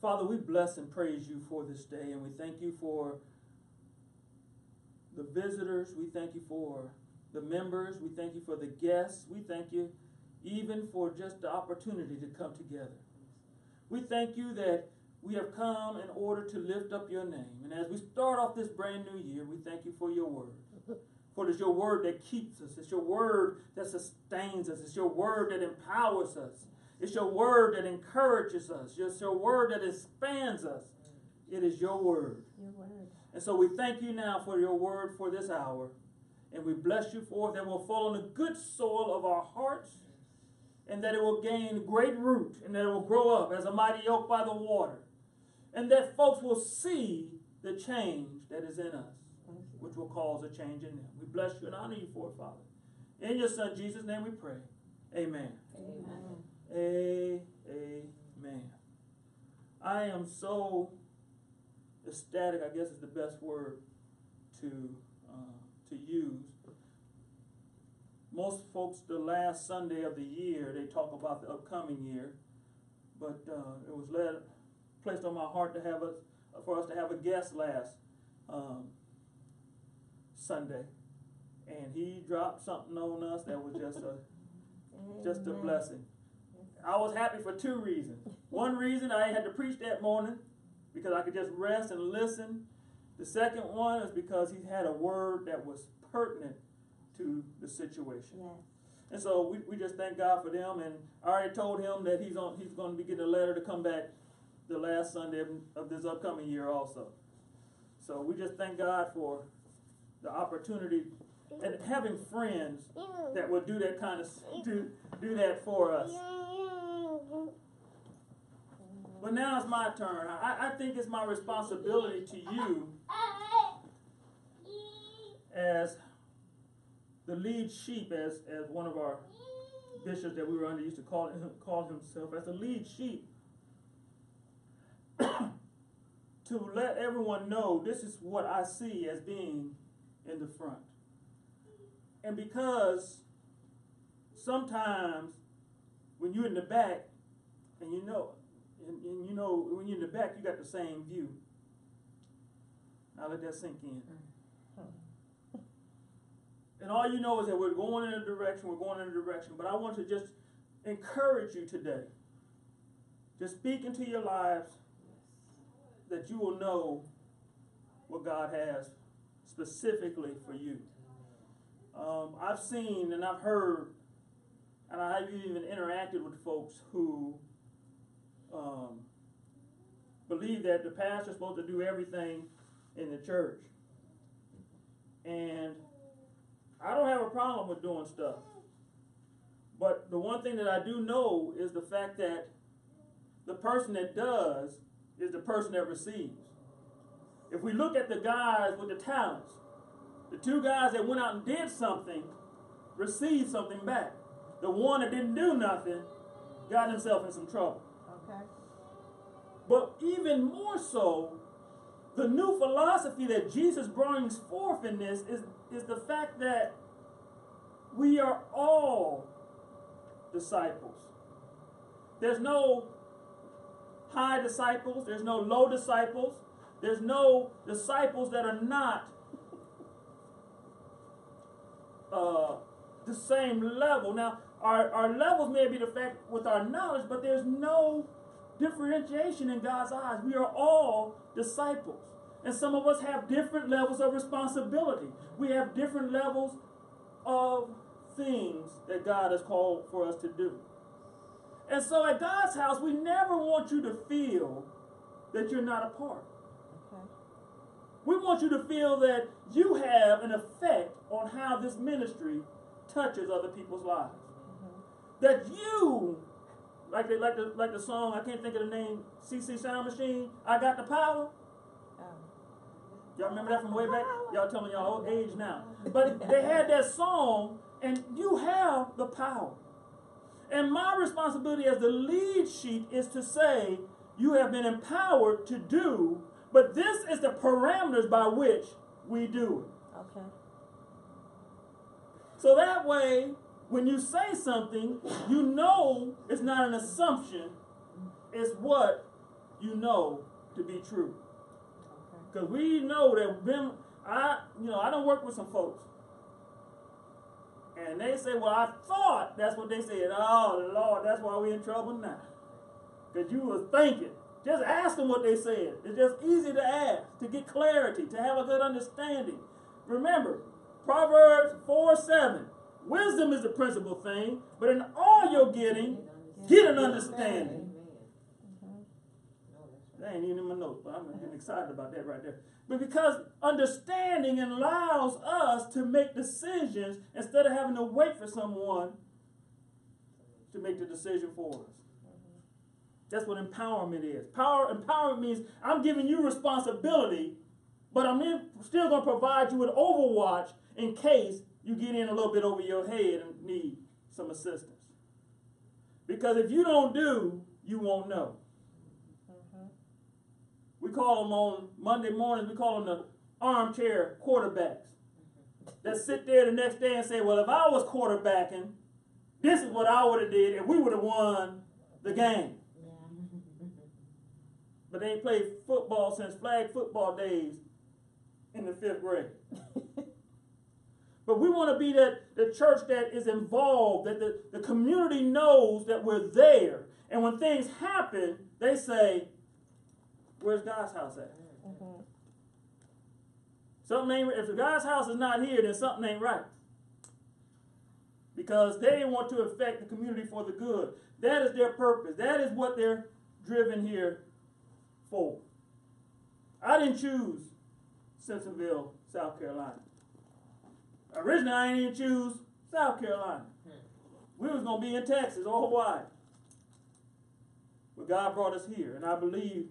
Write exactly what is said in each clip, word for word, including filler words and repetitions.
Father, we bless and praise you for this day, and we thank you for the visitors. We thank you for the members. We thank you for the guests. We thank you even for just the opportunity to come together. We thank you that we have come in order to lift up your name. And as we start off this brand new year, we thank you for your word. For it is your word that keeps us. It's your word that sustains us. It's your word that empowers us. It's your word that encourages us. It's your word that expands us. It is your word. Your word. And so we thank you now for your word for this hour. And we bless you for it, that will fall on the good soil of our hearts, and that it will gain great root, and that it will grow up as a mighty oak by the water, and that folks will see the change that is in us, which will cause a change in them. We bless you and honor you for it, Father. In your Son, Jesus' name we pray. Amen. Amen. Amen. I am so ecstatic, I guess is the best word to, uh, to use. Most folks, the last Sunday of the year, they talk about the upcoming year, but uh, it was led, placed on my heart to have us, for us to have a guest last um, Sunday, and he dropped something on us that was just a just a blessing. I was happy for two reasons. One reason, I had to preach that morning because I could just rest and listen. The second one is because he had a word that was pertinent to the situation. Yeah. And so we, we just thank God for them, and I already told him that he's on he's going to be getting a letter to come back the last Sunday of, of this upcoming year also. So we just thank God for the opportunity and having friends that will do that kind of do, do that for us. But now it's my turn. I, I think it's my responsibility to you as the lead sheep, as, as one of our bishops that we were under used to call, call himself, as the lead sheep, to let everyone know this is what I see as being in the front. And because sometimes when you're in the back, and you know, and, and you know when you're in the back, you got the same view. Now let that sink in. And all you know is that we're going in a direction, we're going in a direction. But I want to just encourage you today to speak into your lives that you will know what God has specifically for you. Um, I've seen and I've heard, and I've even interacted with folks who um, believe that the pastor's supposed to do everything in the church. And I don't have a problem with doing stuff. But the one thing that I do know is the fact that the person that does is the person that receives. If we look at the guys with the talents, the two guys that went out and did something received something back. The one that didn't do nothing got himself in some trouble. Okay. But even more so, the new philosophy that Jesus brings forth in this is, is the fact that we are all disciples. There's no high disciples. There's no low disciples. There's no disciples that are not uh, the same level. Now, our, our levels may be the fact with our knowledge, but there's no differentiation in God's eyes. We are all disciples. And some of us have different levels of responsibility. We have different levels of things that God has called for us to do. And so at God's house, we never want you to feel that you're not a part. Okay. We want you to feel that you have an effect on how this ministry touches other people's lives. Mm-hmm. That you, like the, like, the, like the song, I can't think of the name, C C Sound Machine, I Got the Power. Y'all remember that from way back? Y'all tell me y'all old age now. But they had that song, and you have the power. And my responsibility as the lead sheep is to say, you have been empowered to do, but this is the parameters by which we do it. Okay. So that way, when you say something, you know it's not an assumption. It's what you know to be true. Because we know that them, I, you know, I don't work with some folks. And they say, well, I thought that's what they said. Oh, Lord, that's why we're in trouble now. Because you were thinking. Just ask them what they said. It's just easy to ask, to get clarity, to have a good understanding. Remember, Proverbs four seven. Wisdom is the principal thing, but in all you're getting, get an understanding. That ain't even in my notes, but I'm getting excited about that right there. But because understanding allows us to make decisions instead of having to wait for someone to make the decision for us. That's what empowerment is. Power, empowerment means I'm giving you responsibility, but I'm still going to provide you with overwatch in case you get in a little bit over your head and need some assistance. Because if you don't do, you won't know. We call them on Monday mornings, we call them the armchair quarterbacks that sit there the next day and say, well, if I was quarterbacking, this is what I would have did and we would have won the game. Yeah. But they ain't played football since flag football days in the fifth grade. But we want to be that the church that is involved, that the, the community knows that we're there. And when things happen, they say, where's God's house at? Mm-hmm. Something ain't, if God's house is not here, then something ain't right. Because they want to affect the community for the good. That is their purpose. That is what they're driven here for. I didn't choose Simpsonville, South Carolina. Originally, I didn't even choose South Carolina. We was going to be in Texas or Hawaii. But God brought us here, and I believe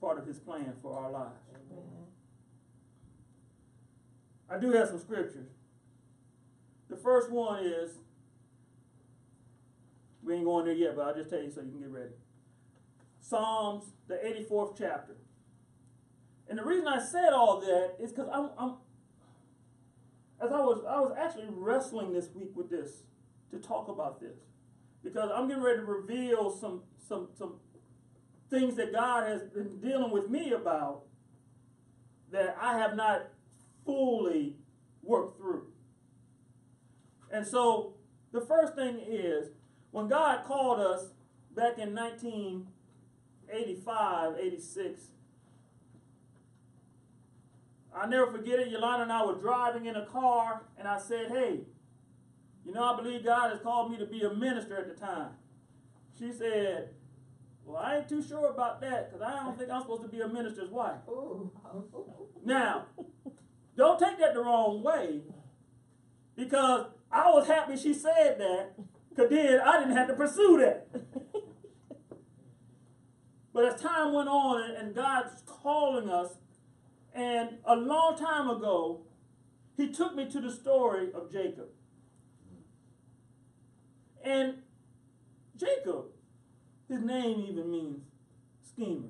part of his plan for our lives. Amen. I do have some scriptures. The first one is, we ain't going there yet, but I'll just tell you so you can get ready. Psalms, the eighty-fourth chapter. And the reason I said all that is because I'm, I'm, as I was, I was actually wrestling this week with this, to talk about this. Because I'm getting ready to reveal some, some, some, things that God has been dealing with me about that I have not fully worked through. And so the first thing is, when God called us back in nineteen eighty-five, eighty-six, I'll never forget it. Yolanda and I were driving in a car, and I said, hey, you know, I believe God has called me to be a minister at the time. She said, well, I ain't too sure about that because I don't think I'm supposed to be a minister's wife. Ooh. Now, don't take that the wrong way, because I was happy she said that, because then I didn't have to pursue that. But as time went on and God's calling us, and a long time ago, he took me to the story of Jacob. And Jacob, his name even means schemer.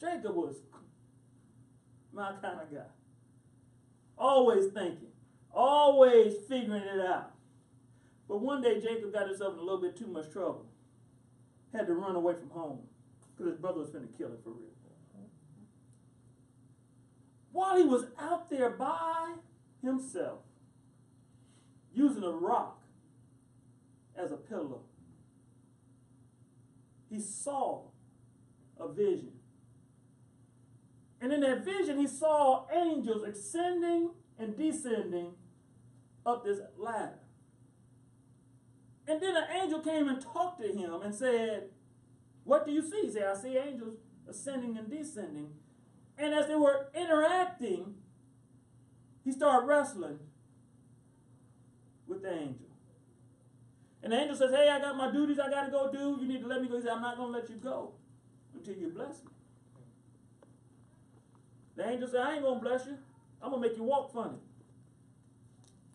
Jacob was my kind of guy. Always thinking. Always figuring it out. But one day Jacob got himself in a little bit too much trouble. Had to run away from home. Because his brother was finna kill him for real. While he was out there by himself, using a rock as a pillow, he saw a vision. And in that vision, he saw angels ascending and descending up this ladder. And then an angel came and talked to him and said, what do you see? He said, I see angels ascending and descending. And as they were interacting, he started wrestling with the angel. And the angel says, hey, I got my duties I got to go do. You need to let me go. He said, I'm not going to let you go until you bless me. The angel said, I ain't going to bless you. I'm going to make you walk funny.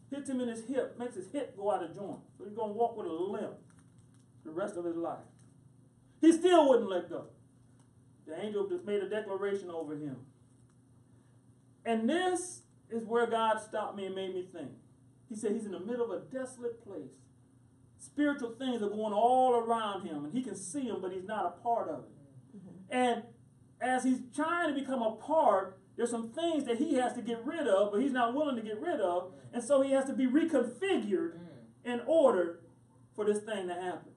Hits him in his hip, makes his hip go out of joint. So he's going to walk with a limp the rest of his life. He still wouldn't let go. The angel just made a declaration over him. And this is where God stopped me and made me think. He said, he's in the middle of a desolate place. Spiritual things are going all around him, and he can see them, but he's not a part of it. And as he's trying to become a part, there's some things that he has to get rid of, but he's not willing to get rid of, and so he has to be reconfigured in order for this thing to happen.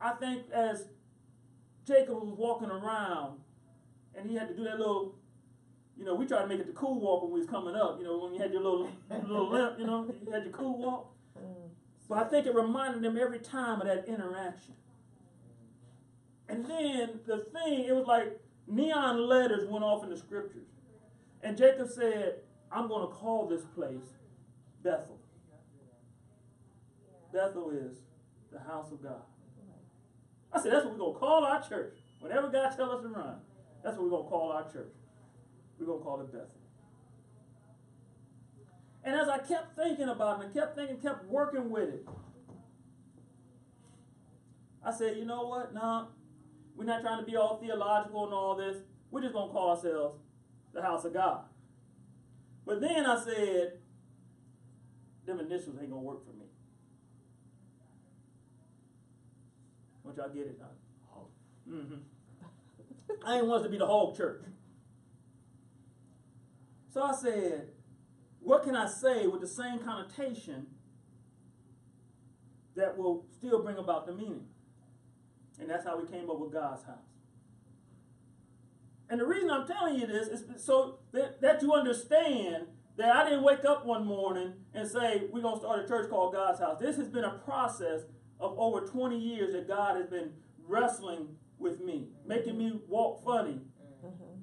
I think as Jacob was walking around, and he had to do that little, you know, we tried to make it the cool walk when we was coming up, you know, when you had your little, little limp, you know, you had your cool walk. But I think it reminded them every time of that interaction. And then the thing, it was like neon letters went off in the scriptures. And Jacob said, I'm going to call this place Bethel. Bethel is the house of God. I said, that's what we're going to call our church. Whenever God tells us to run, that's what we're going to call our church. We're going to call it Bethel. And as I kept thinking about it, and kept thinking, kept working with it, I said, you know what? Nah, we're not trying to be all theological and all this. We're just going to call ourselves the house of God. But then I said, them initials ain't going to work for me. Don't y'all get it? Mm-hmm. I ain't want us to be the whole church. So I said, what can I say with the same connotation that will still bring about the meaning? And that's how we came up with God's house. And the reason I'm telling you this is so that, that you understand that I didn't wake up one morning and say, we're going to start a church called God's house. This has been a process of over twenty years that God has been wrestling with me, making me walk funny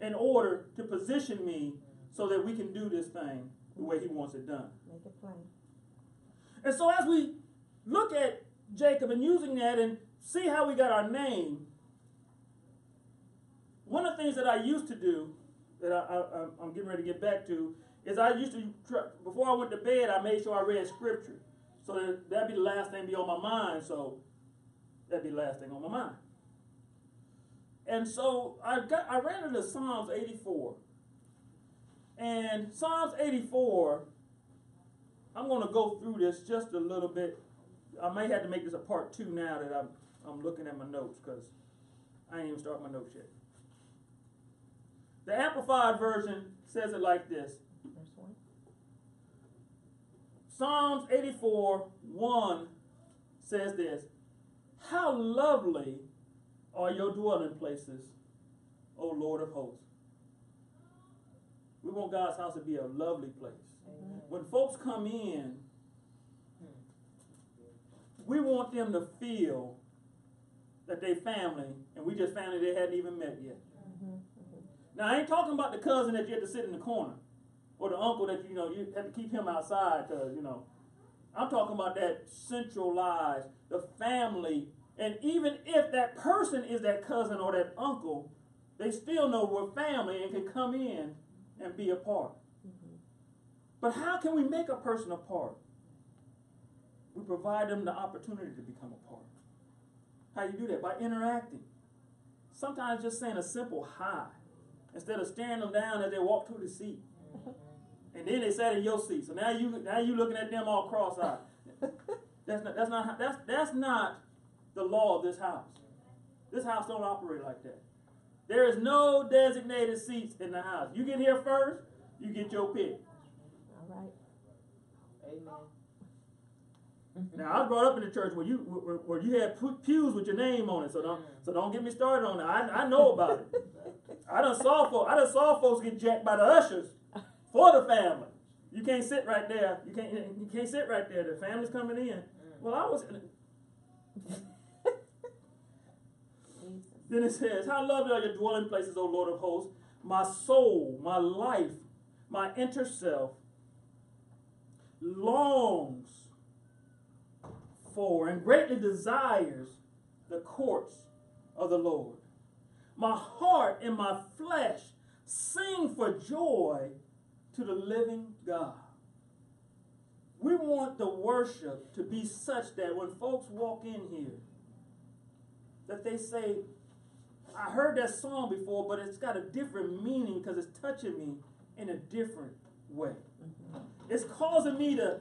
in order to position me so that we can do this thing the way he wants it done. Make it plain. And so as we look at Jacob and using that and see how we got our name, one of the things that I used to do, that I, I, I'm getting ready to get back to, is I used to, before I went to bed, I made sure I read scripture. So that, that'd be the last thing be on my mind, so that'd be the last thing on my mind. And so I got I ran into Psalms eighty-four. And Psalms eighty-four, I'm going to go through this just a little bit. I may have to make this a part two now that I'm, I'm looking at my notes because I ain't even started my notes yet. The Amplified Version says it like this. Psalms eighty-four, one says this. How lovely are your dwelling places, O Lord of hosts. We want God's house to be a lovely place. Amen. When folks come in, we want them to feel that they family, and we just family they hadn't even met yet. Mm-hmm. Now, I ain't talking about the cousin that you had to sit in the corner, or the uncle that, you know, you had to keep him outside because, you know. I'm talking about that centralized, the family, and even if that person is that cousin or that uncle, they still know we're family and can come in and be a part. Mm-hmm. But how can we make a person a part? We provide them the opportunity to become a part. How you do that? By interacting. Sometimes just saying a simple hi instead of staring them down as they walk through the seat. And then they sat in your seat. So now you now you looking at them all cross-eyed. that's not that's not that's that's not the law of this house. This house don't operate like that. There is no designated seats in the house. You get here first, you get your pick. All right. Amen. Now I was brought up in the church where you where, where you had pews with your name on it, so don't so don't get me started on that. I I know about it. I done saw folks I done saw folks get jacked by the ushers for the family. You can't sit right there. You can't you can't sit right there. The family's coming in. Well, I was. Then it says, how lovely are your dwelling places, O Lord of hosts, my soul, my life, my inner self longs for and greatly desires the courts of the Lord. My heart and my flesh sing for joy to the living God. We want the worship to be such that when folks walk in here, that they say, I heard that song before, but it's got a different meaning because it's touching me in a different way. It's causing me to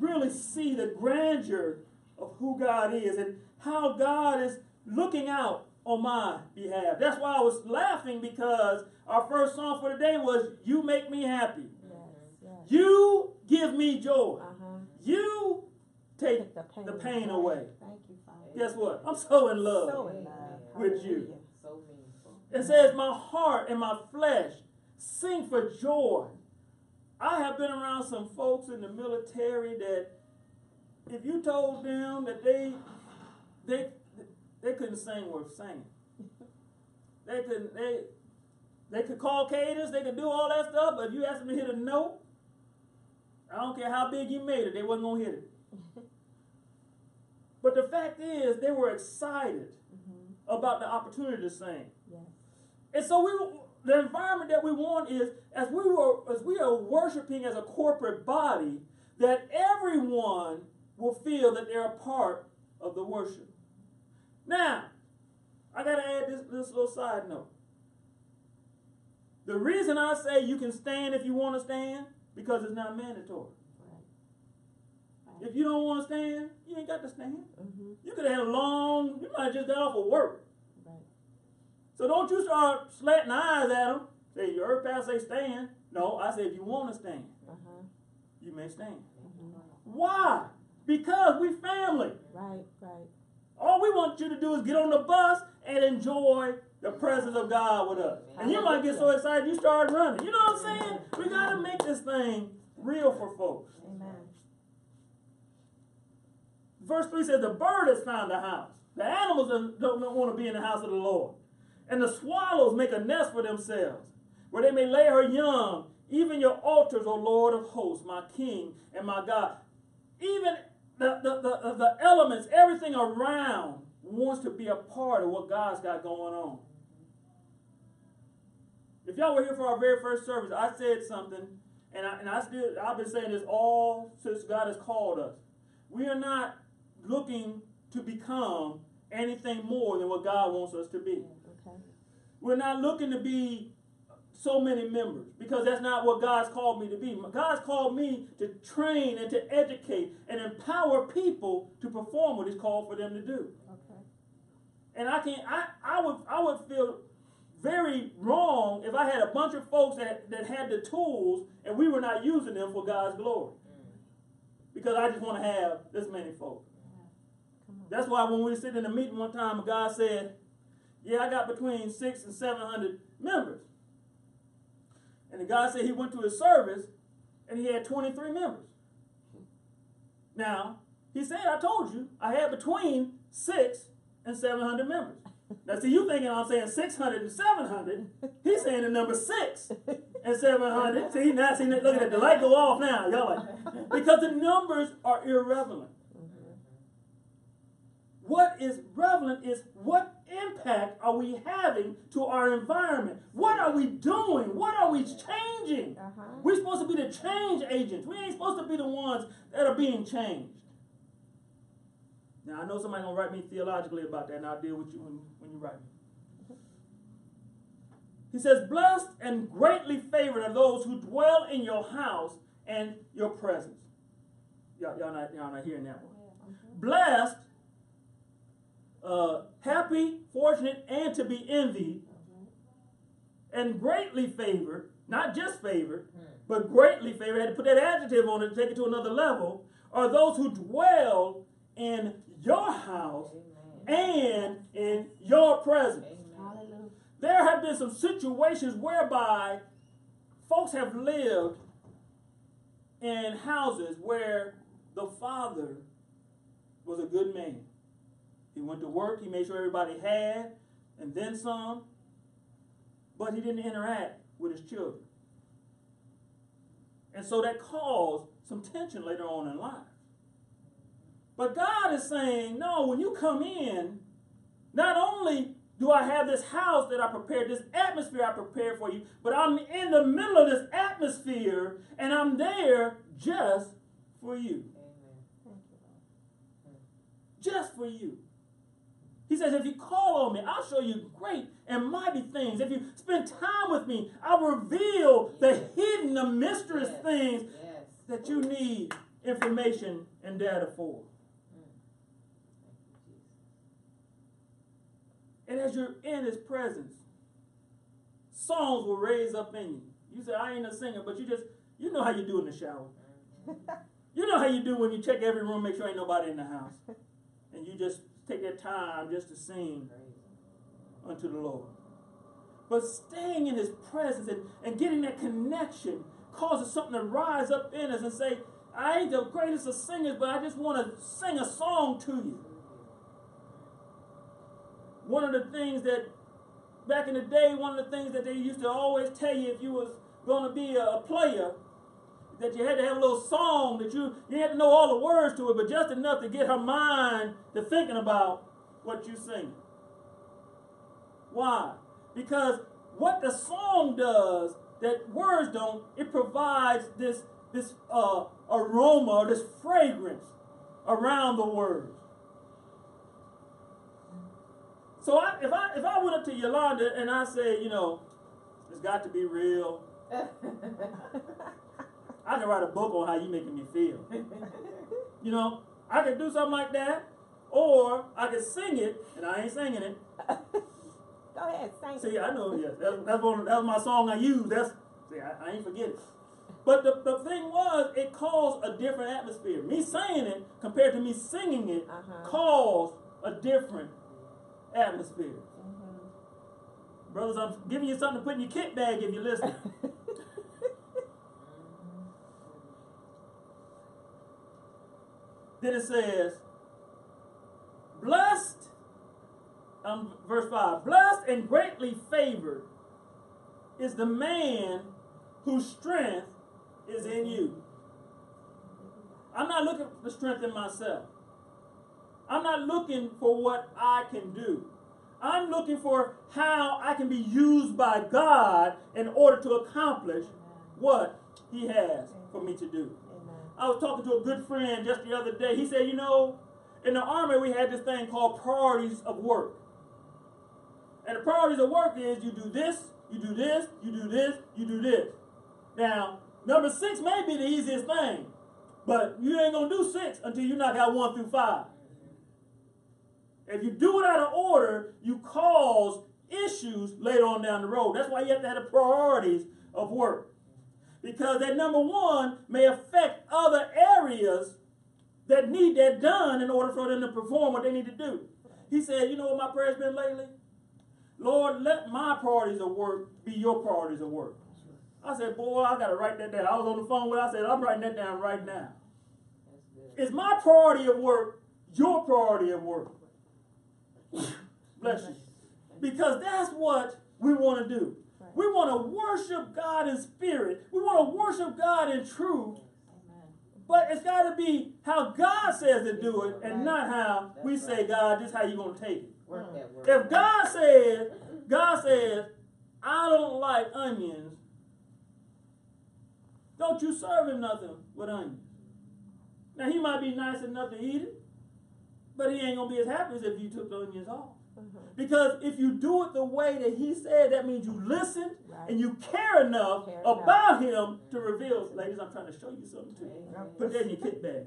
really see the grandeur of who God is and how God is looking out on my behalf. That's why I was laughing, because our first song for the day was, "You Make Me Happy." Yes, yes. You give me joy. Uh-huh. You take, take the pain, the pain away. away. Thank you, Father. Guess what? I'm so in love, so in love. with Hallelujah. you. So meaningful. It says, my heart and my flesh sing for joy. I have been around some folks in the military that if you told them that they they they couldn't sing worth singing. They couldn't they they could call cadence, they could do all that stuff, but if you asked them to hit a note, I don't care how big you made it, they wasn't gonna hit it. But the fact is, they were excited mm-hmm. about the opportunity to sing. Yeah. And so we were The environment that we want is, as we were, as we are worshiping as a corporate body, that everyone will feel that they're a part of the worship. Now, I got to add this, this little side note. The reason I say you can stand if you want to stand, because it's not mandatory. Right. Right. If you don't want to stand, you ain't got to stand. Mm-hmm. You could have had a long, you might have just got off of work. So don't you start slanting eyes at them. Say, your earth pass, say stand. No, I say if you want to stand, uh-huh. you may stand. Uh-huh. Why? Because we family. Right, right. All we want you to do is get on the bus and enjoy the presence of God with us. And you might get so excited you start running. You know what I'm saying? We got to make this thing real for folks. Amen. Verse three says, the bird has found a house. The animals don't, don't want to be in the house of the Lord. And the swallows make a nest for themselves, where they may lay her young. Even your altars, O Lord of hosts, my King and my God. Even the, the, the, the elements, everything around wants to be a part of what God's got going on. If y'all were here for our very first service, I said something, and, I, and I still, I've been saying this all since God has called us. We are not looking to become anything more than what God wants us to be. We're not looking to be so many members, because that's not what God's called me to be. God's called me to train and to educate and empower people to perform what He's called for them to do. Okay. And I can I I would I would feel very wrong if I had a bunch of folks that, that had the tools and we were not using them for God's glory. Because I just want to have this many folks. Yeah. That's why when we were sitting in a meeting one time, God said, yeah, I got between six and seven hundred members. And the guy said he went to his service and he had twenty-three members. Now, he said, I told you, I had between six and seven hundred members. Now, see, you thinking I'm saying six hundred and seven hundred. He's saying the number six and seven hundred. See, now see look at that, the light go off now, y'all like, because the numbers are irrelevant. What is relevant is what impact are we having to our environment? What are we doing? What are we changing? Uh-huh. We're supposed to be the change agents. We ain't supposed to be the ones that are being changed. Now, I know somebody's going to write me theologically about that, and I'll deal with you when, when you write me. He says, blessed and greatly favored are those who dwell in your house and your presence. Y'all, y'all, not, y'all not hearing that one. Yeah, okay. Blessed, Uh, happy, fortunate, and to be envied, mm-hmm. and greatly favored, not just favored, mm. but greatly favored, I had to put that adjective on it to take it to another level, are those who dwell in your house Amen. and in your presence. Amen. There have been some situations whereby folks have lived in houses where the father was a good man. He went to work, he made sure everybody had, and then some, but he didn't interact with his children. And so that caused some tension later on in life. But God is saying, no, when you come in, not only do I have this house that I prepared, this atmosphere I prepared for you, but I'm in the middle of this atmosphere, and I'm there just for you. Just for you. He says, if you call on me, I'll show you great and mighty things. If you spend time with me, I'll reveal yes. the hidden, the mysterious yes. things yes. that you need information and data for. And as you're in his presence, songs will raise up in you. You say, I ain't a singer, but you just, you know how you do in the shower. You know how you do when you check every room, make sure ain't nobody in the house. And you just take that time just to sing unto the Lord. But staying in his presence and, and getting that connection causes something to rise up in us and say, I ain't the greatest of singers, but I just want to sing a song to you. One of the things that, back in the day, one of the things that they used to always tell you if you was going to be a, a player, that you had to have a little song, that you, you had to know all the words to it, but just enough to get her mind to thinking about what you're singing. Why? Because what the song does that words don't, it provides this, this uh, aroma, this fragrance around the words. So I, if I if I went up to Yolanda and I said, you know, it's got to be real, I could write a book on how you making me feel. You know, I could do something like that, or I could sing it, and I ain't singing it. Go ahead, sing see, it. See, I know, yes, that's, that's, one, that's my song I used. That's, see, I, I ain't forget it. But the, the thing was, it caused a different atmosphere. Me saying it compared to me singing it uh-huh. caused a different atmosphere. Mm-hmm. Brothers, I'm giving you something to put in your kit bag if you're listening. Then it says, blessed, um, verse five, blessed and greatly favored is the man whose strength is in you. I'm not looking for the strength in myself. I'm not looking for what I can do. I'm looking for how I can be used by God in order to accomplish what he has for me to do. Amen. I was talking to a good friend just the other day. He said, you know, in the Army we had this thing called priorities of work. And the priorities of work is you do this, you do this, you do this, you do this. Now, number six may be the easiest thing, but you ain't going to do six until you knock out one through five. If you do it out of order, you cause issues later on down the road. That's why you have to have the priorities of work. Because that number one may affect other areas that need that done in order for them to perform what they need to do. He said, you know what my prayer's been lately? Lord, let my priorities of work be your priorities of work. I said, boy, I got to write that down. I was on the phone with him. I said, I'm writing that down right now. Is my priority of work your priority of work? Bless you. Because that's what we want to do. We want to worship God in spirit. We want to worship God in truth. But it's got to be how God says to do it and not how we say, God, this is how you're going to take it. If God says, God says, I don't like onions, don't you serve him nothing with onions. Now, he might be nice enough to eat it, but he ain't going to be as happy as if you took the onions off. Mm-hmm. Because if you do it the way that he said, that means you listened right. and you care enough care about enough. him to reveal. Ladies, I'm trying to show you something too. Mm-hmm. Put that in your kit bag.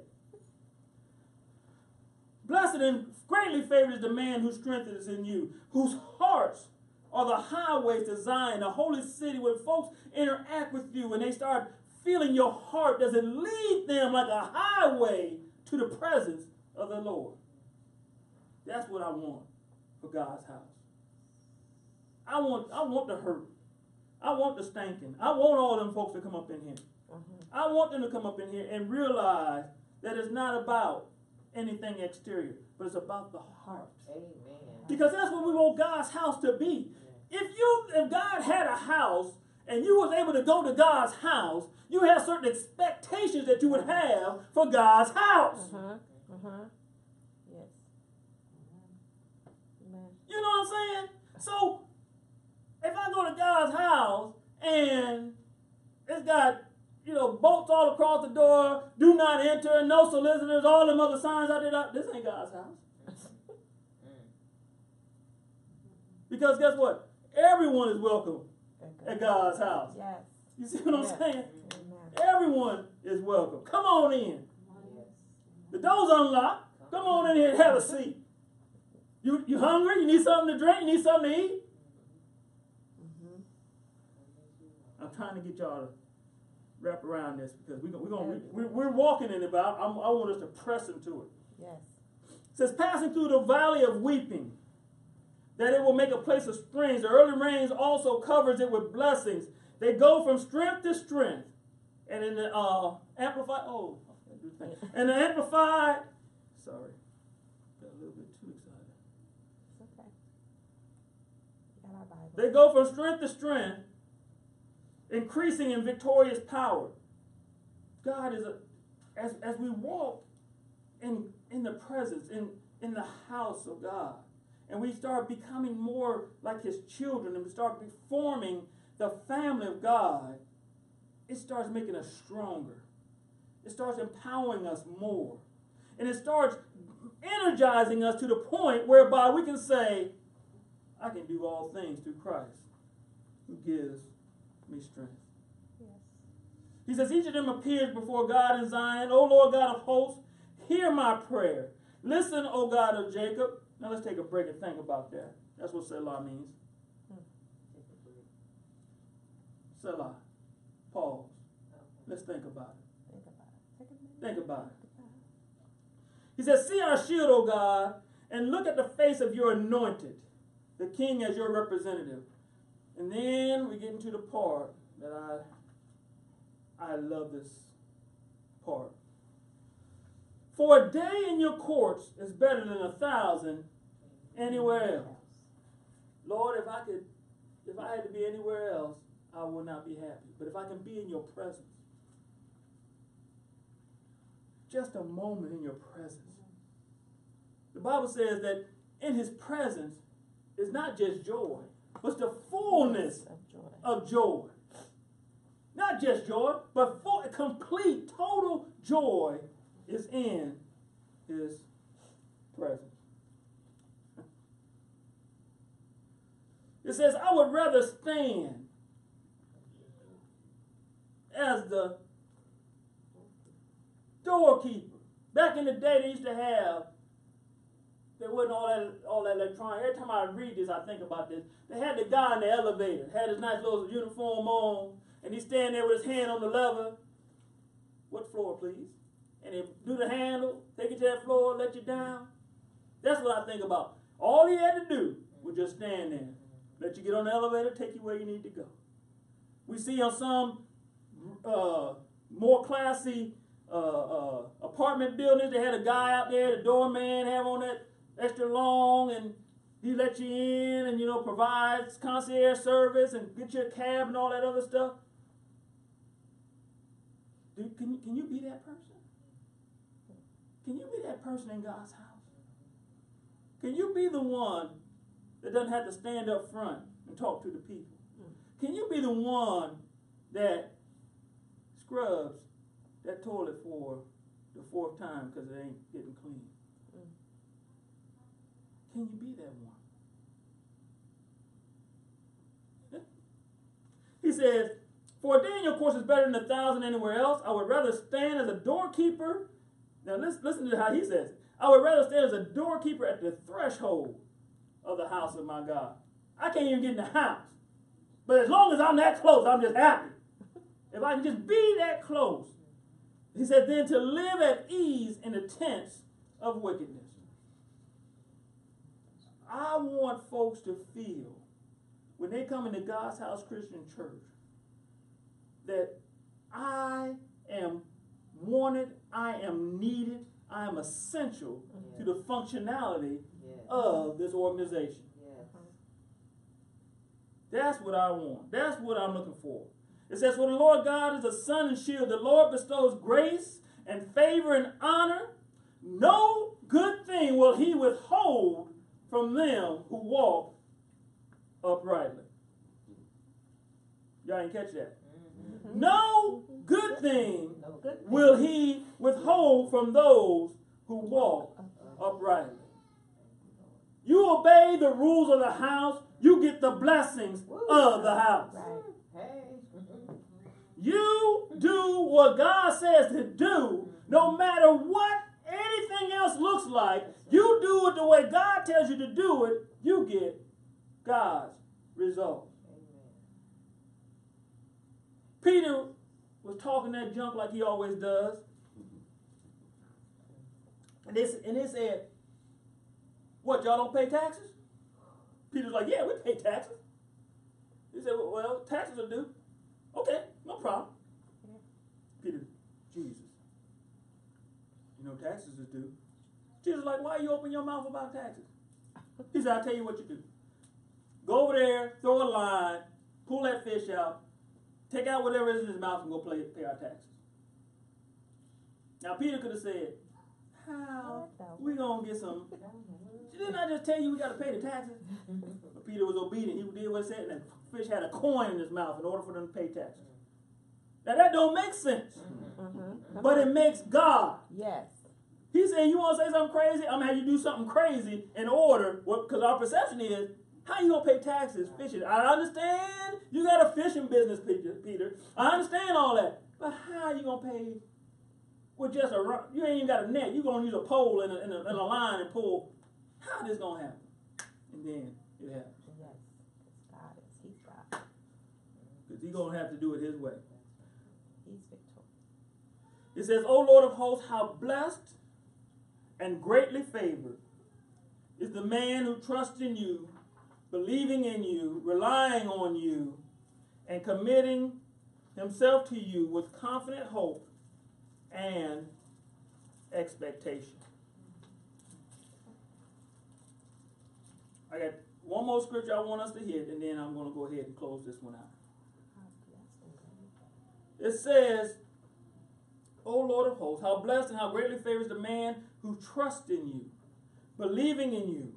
Blessed and greatly favored is the man whose strength is in you, whose hearts are the highways to Zion, the holy city. When folks interact with you and they start feeling your heart, does it lead them like a highway to the presence of the Lord? That's what I want for God's house. I want I want the hurt. I want the stinking. I want all them folks to come up in here. Mm-hmm. I want them to come up in here and realize that it's not about anything exterior, but it's about the heart. Amen. Because that's what we want God's house to be. Yeah. If you if God had a house and you was able to go to God's house, you have certain expectations that you would have for God's house. Uh-huh. Uh-huh. You know what I'm saying? So, if I go to God's house and it's got, you know, bolts all across the door, do not enter, no solicitors, all them other signs out there, this ain't God's house. Because guess what? Everyone is welcome at God's house. You see what I'm saying? Everyone is welcome. Come on in. door's unlocked. Come on in here and have a seat. You, you hungry? You need something to drink? You need something to eat? Mm-hmm. I'm trying to get y'all to wrap around this because we're, we're, gonna, we're, we're walking in it, but I, I want us to press into it. Yes. It says, passing through the valley of weeping, that it will make a place of springs. The early rains also covers it with blessings. They go from strength to strength. And in the uh, amplified, oh, and the amplified, sorry, got a little bit too excited. It's okay. Got our Bible. They go from strength to strength, increasing in victorious power. God is, a, as, as we walk in, in the presence, in, in the house of God, and we start becoming more like his children, and we start forming the family of God, it starts making us stronger. It starts empowering us more. And it starts energizing us to the point whereby we can say, I can do all things through Christ who gives me strength. Yes. He says, each of them appears before God in Zion. O Lord God of hosts, hear my prayer. Listen, O God of Jacob. Now let's take a break and think about that. That's what Selah means. Selah. Pause. Let's think about it. Think about it. Think about it. He says, see our shield, O God, and look at the face of your anointed, the king as your representative. And then we get into the part that I I love this part. For a day in your courts is better than a thousand anywhere else. Lord, if I could, if I had to be anywhere else, I will not be happy. But if I can be in your presence, just a moment in your presence. The Bible says that in his presence is not just joy, but the fullness of joy. Of joy. Not just joy, but full, complete, total joy is in his presence. It says, I would rather stand as the doorkeeper. Back in the day, they used to have, there wasn't all that all that electronic. Every time I read this, I think about this. They had the guy in the elevator, had his nice little uniform on, and he's standing there with his hand on the lever. What floor, please? And they do the handle, take it to that floor, let you down. That's what I think about. All he had to do was just stand there, let you get on the elevator, take you where you need to go. We see on some Uh, more classy uh, uh, apartment buildings. They had a guy out there, the doorman, have on that extra long, and he let you in, and you know provides concierge service and get you a cab and all that other stuff. Dude, can can you be that person? Can you be that person in God's house? Can you be the one that doesn't have to stand up front and talk to the people? Can you be the one that scrubs that toilet for the fourth time because it ain't getting clean? Mm. Can you be that one? He says, for a day in your courts is better than a thousand anywhere else. I would rather stand as a doorkeeper. Now listen, listen to how he says it. I would rather stand as a doorkeeper at the threshold of the house of my God. I can't even get in the house. But as long as I'm that close, I'm just happy. If I can just be that close. He said, then to live at ease in the tents of wickedness. I want folks to feel, when they come into God's House Christian Church, that I am wanted, I am needed, I am essential yes. to the functionality yes. of this organization. Yes. That's what I want. That's what I'm looking for. It says, for the Lord God is a sun and shield. The Lord bestows grace and favor and honor. No good thing will he withhold from them who walk uprightly. Y'all didn't catch that. Mm-hmm. No good thing will he withhold from those who walk uprightly. You obey the rules of the house, you get the blessings of the house. You do what God says to do, no matter what everything else looks like, you do it the way God tells you to do it, you get God's result. Peter was talking that junk like he always does. And they, and they said, what, y'all don't pay taxes? Peter's like, yeah, we pay taxes. He said, well, well taxes are due. Okay, no problem. Peter, Jesus, you know taxes is due. Jesus is like, why you open your mouth about taxes? He said, I'll tell you what you do. Go over there, throw a line, pull that fish out, take out whatever is in his mouth and go play, pay our taxes. Now, Peter could have said, how we going to get some? Didn't I just tell you we got to pay the taxes? But Peter was obedient. He did what it said, and the fish had a coin in his mouth in order for them to pay taxes. Now, that don't make sense. Mm-hmm. But it makes God. Yes. He said, you want to say something crazy? I'm going to have you do something crazy in order, because our perception is, how you going to pay taxes fishing? I understand you got a fishing business, Peter. I understand all that. But how are you going to pay with just a run? You ain't even got a net. You're going to use a pole and a, and a, and a line and pull. How this going to happen? And then it happens. Yes. God is. He's God. Because he's going to have to do it his way. He's victorious. It says, O Lord of hosts, how blessed and greatly favored is the man who trusts in you, believing in you, relying on you, and committing himself to you with confident hope and expectation. I got one more scripture I want us to hit, and then I'm going to go ahead and close this one out. It says, O Lord of hosts, how blessed and how greatly favors the man who trusts in you, believing in you,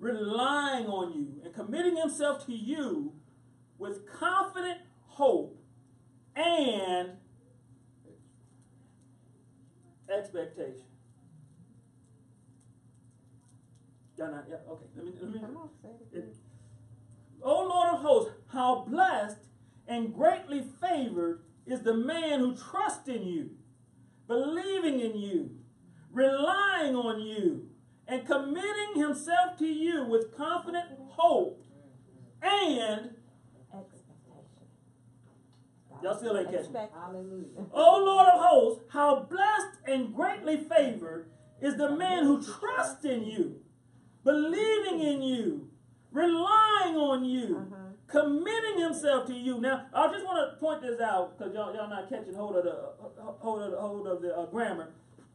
relying on you, and committing himself to you with confident hope and expectation. Y'all not, yeah, okay. Let me, let me. Come on, say it. It, O Lord of hosts, how blessed and greatly favored is the man who trusts in you, believing in you, relying on you, and committing himself to you with confident hope and expectation. Y'all still ain't catching it. Hallelujah. O Lord of hosts, how blessed and greatly favored is the man who trusts in you, believing in you, relying on you, uh-huh. committing himself to you. Now, I just want to point this out because y'all y'all not catching hold of the uh, hold of the, hold of the uh, grammar.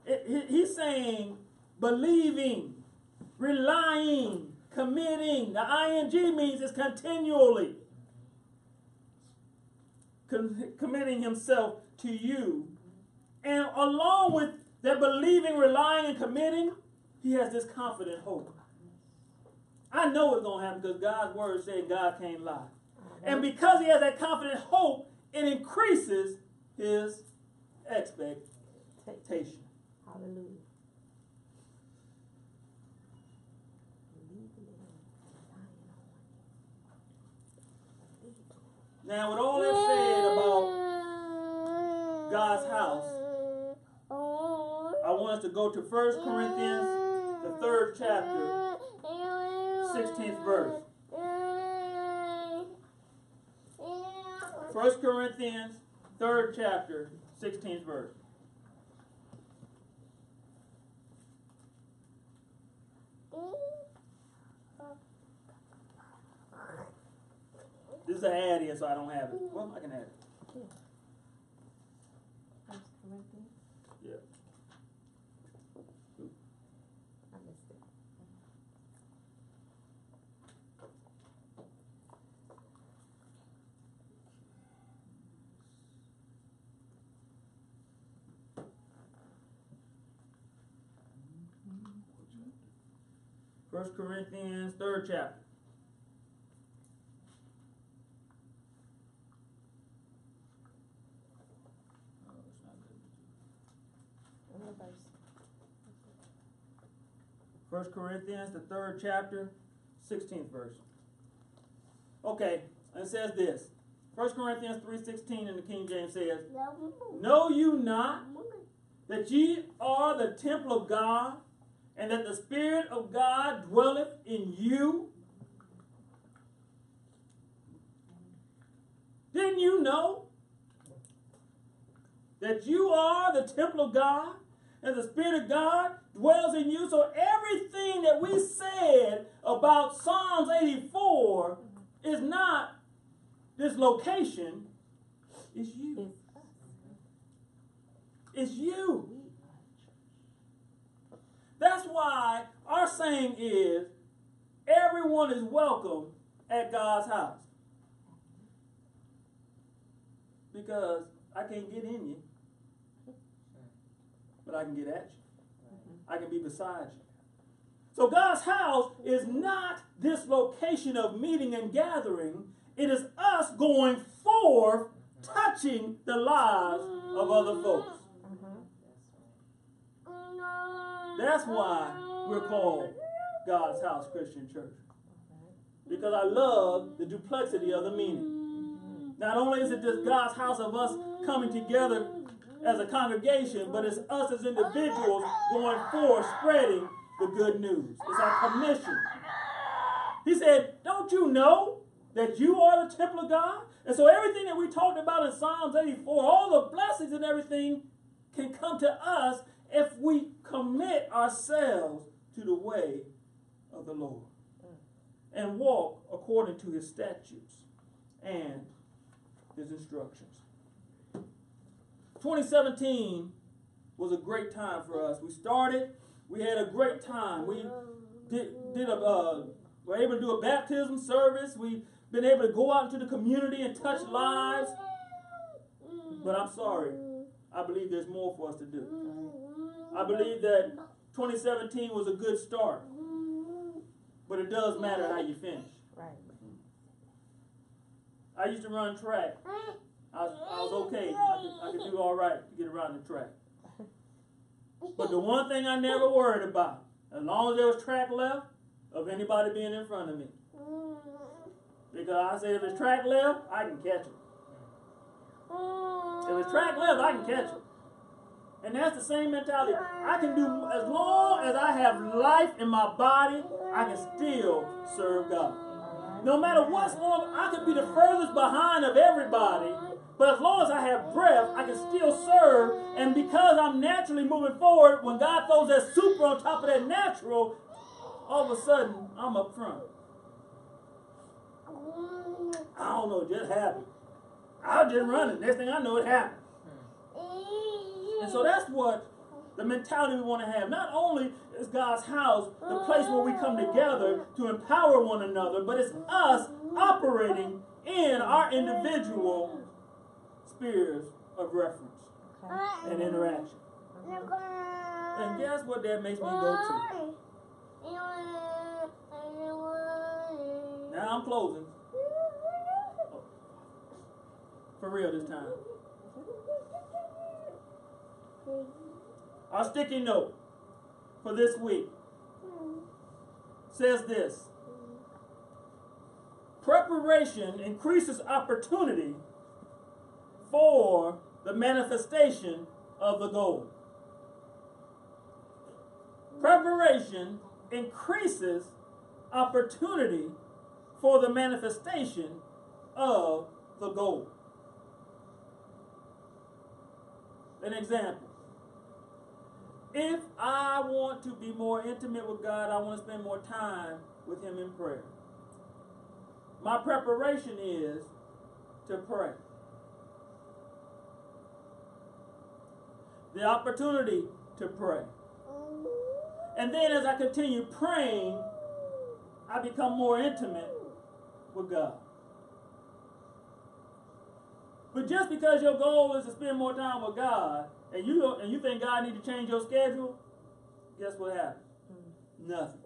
It, he, he's saying. Believing, relying, committing. The ing means it's continually. Com- committing himself to you. And along with that believing, relying, and committing, he has this confident hope. I know it's going to happen because God's word said God can't lie. And because he has that confident hope, it increases his expectation. Hallelujah. Now, with all that said about God's house, I want us to go to First Corinthians, the third chapter, sixteenth verse. First Corinthians, third chapter, sixteenth verse. This is an ad here, so I don't have it. Well, I can add it. First Corinthians? Yeah. I missed it. First Corinthians, third chapter. First Corinthians, the third chapter, sixteenth verse. Okay, it says this. First Corinthians three sixteen in the King James says, know you not that ye are the temple of God, and that the Spirit of God dwelleth in you? Didn't you know that you are the temple of God, and the Spirit of God dwells in you? So everything that we said about Psalms eighty-four is not this location, it's you. It's you. That's why our saying is, everyone is welcome at God's house. Because I can't get in you, but I can get at you. I can be beside you. So God's house is not this location of meeting and gathering. It is us going forth, touching the lives of other folks. That's why we're called God's House Christian Church. Because I love the duplexity of the meaning. Not only is it just God's house of us coming together as a congregation, but it's us as individuals going forth spreading the good news. It's our commission. He said, don't you know that you are the temple of God? And so everything that we talked about in Psalms eighty-four, all the blessings and everything can come to us if we commit ourselves to the way of the Lord and walk according to his statutes and his instructions. twenty seventeen was a great time for us. We started, we had a great time. We did, did a, uh, were able to do a baptism service. We've been able to go out into the community and touch lives. But I'm sorry, I believe there's more for us to do. I believe that twenty seventeen was a good start, but it does matter how you finish. Right. I used to run track. I was, I was okay. I could, I could do all right to get around the track. But the one thing I never worried about, as long as there was track left, of anybody being in front of me. Because I said, if it's track left, I can catch it. If it's track left, I can catch it. And that's the same mentality. I can do, as long as I have life in my body, I can still serve God. No matter what's on, I could be the furthest behind of everybody, but as long as I have breath, I can still serve. And because I'm naturally moving forward, when God throws that super on top of that natural, all of a sudden, I'm up front. I don't know, it just happened. I was just running. Next thing I know, it happened. And so that's what the mentality we want to have. Not only is God's house the place where we come together to empower one another, but it's us operating in our individual spheres of reference and interaction. And guess what that makes me go to? Now I'm closing. For real this time. Our sticky note for this week says this: preparation increases opportunity for the manifestation of the goal. Preparation increases opportunity for the manifestation of the goal. An example. If I want to be more intimate with God, I want to spend more time with him in prayer. My preparation is to pray. The opportunity to pray. And then as I continue praying, I become more intimate with God. But just because your goal is to spend more time with God, and you and you think God needs to change your schedule, guess what happens? Nothing.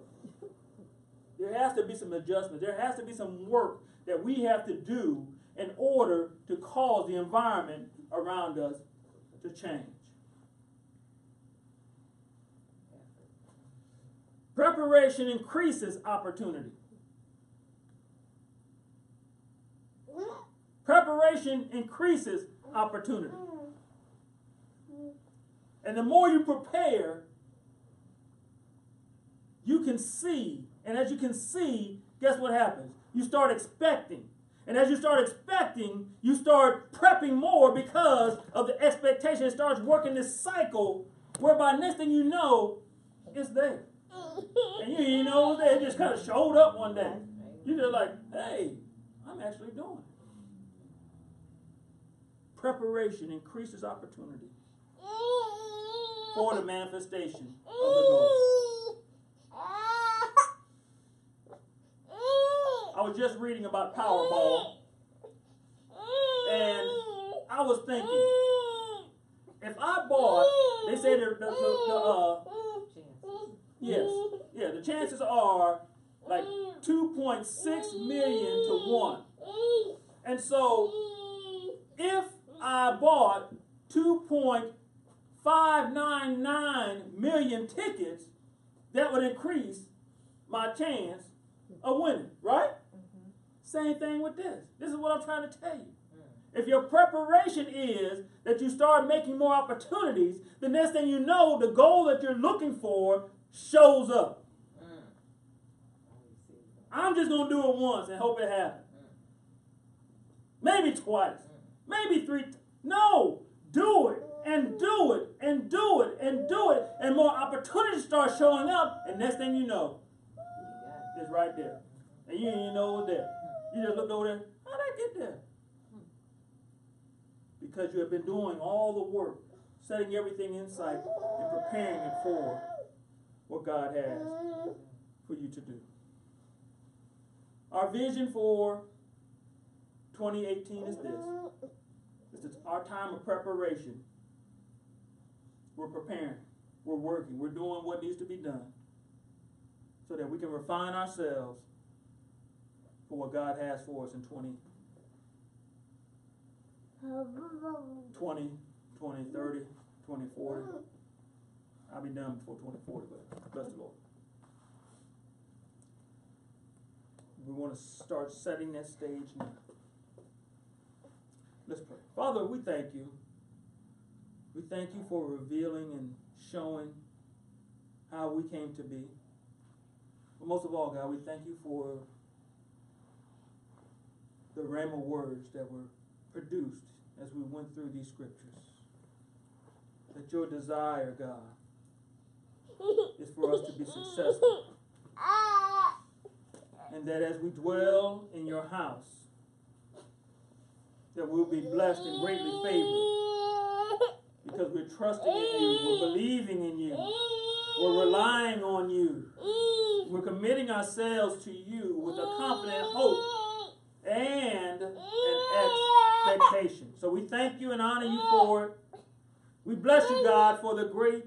There has to be some adjustment. There has to be some work that we have to do in order to cause the environment around us to change. Preparation increases opportunity. Preparation increases opportunity. And the more you prepare, you can see. And as you can see, guess what happens? You start expecting. And as you start expecting, you start prepping more because of the expectation. It starts working this cycle whereby next thing you know, it's there. And you, you know it was there. It just kind of showed up one day. You're just like, hey, I'm actually doing it. Preparation increases opportunity for the manifestation of the goal. I was just reading about Powerball, and I was thinking, if I bought, they say the, the, the, the uh, yes, yeah, the chances are like two point six million to one. And so, if I bought two point five nine nine million tickets, that would increase my chance of winning, right? Same thing with this. This is what I'm trying to tell you. If your preparation is that you start making more opportunities, the next thing you know, the goal that you're looking for shows up. I'm just going to do it once and hope it happens. Maybe twice. Maybe three. T- no. Do it and do it and do it and do it. And more opportunities start showing up. And next thing you know, it's right there. And you didn't even know it was there. You just looked over there. How'd I get there? Because you have been doing all the work, setting everything in sight, and preparing it for what God has for you to do. Our vision for twenty eighteen is this. This is our time of preparation. We're preparing. We're working. We're doing what needs to be done so that we can refine ourselves for what God has for us in twenty, twenty, thirty, twenty, forty. I'll be done before twenty forty, but bless the Lord. We want to start setting that stage now. Let's pray. Father, we thank you. We thank you for revealing and showing how we came to be. But most of all, God, we thank you for the rhema words that were produced as we went through these scriptures. That your desire, God, is for us to be successful. And that as we dwell in your house, that we'll be blessed and greatly favored. Because we're trusting in you, we're believing in you, we're relying on you, we're committing ourselves to you with a confident hope and an expectation. So we thank you and honor you for it. We bless you, God, for the great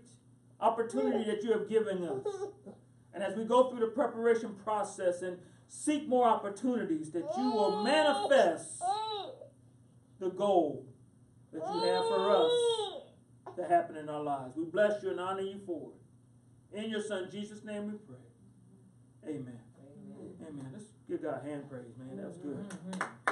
opportunity that you have given us. And as we go through the preparation process and seek more opportunities, that you will manifest the goal that you have for us to happen in our lives. We bless you and honor you for it. In your son Jesus' name we pray. Amen. Amen. Amen. Let's give God hand praise, man. That was good.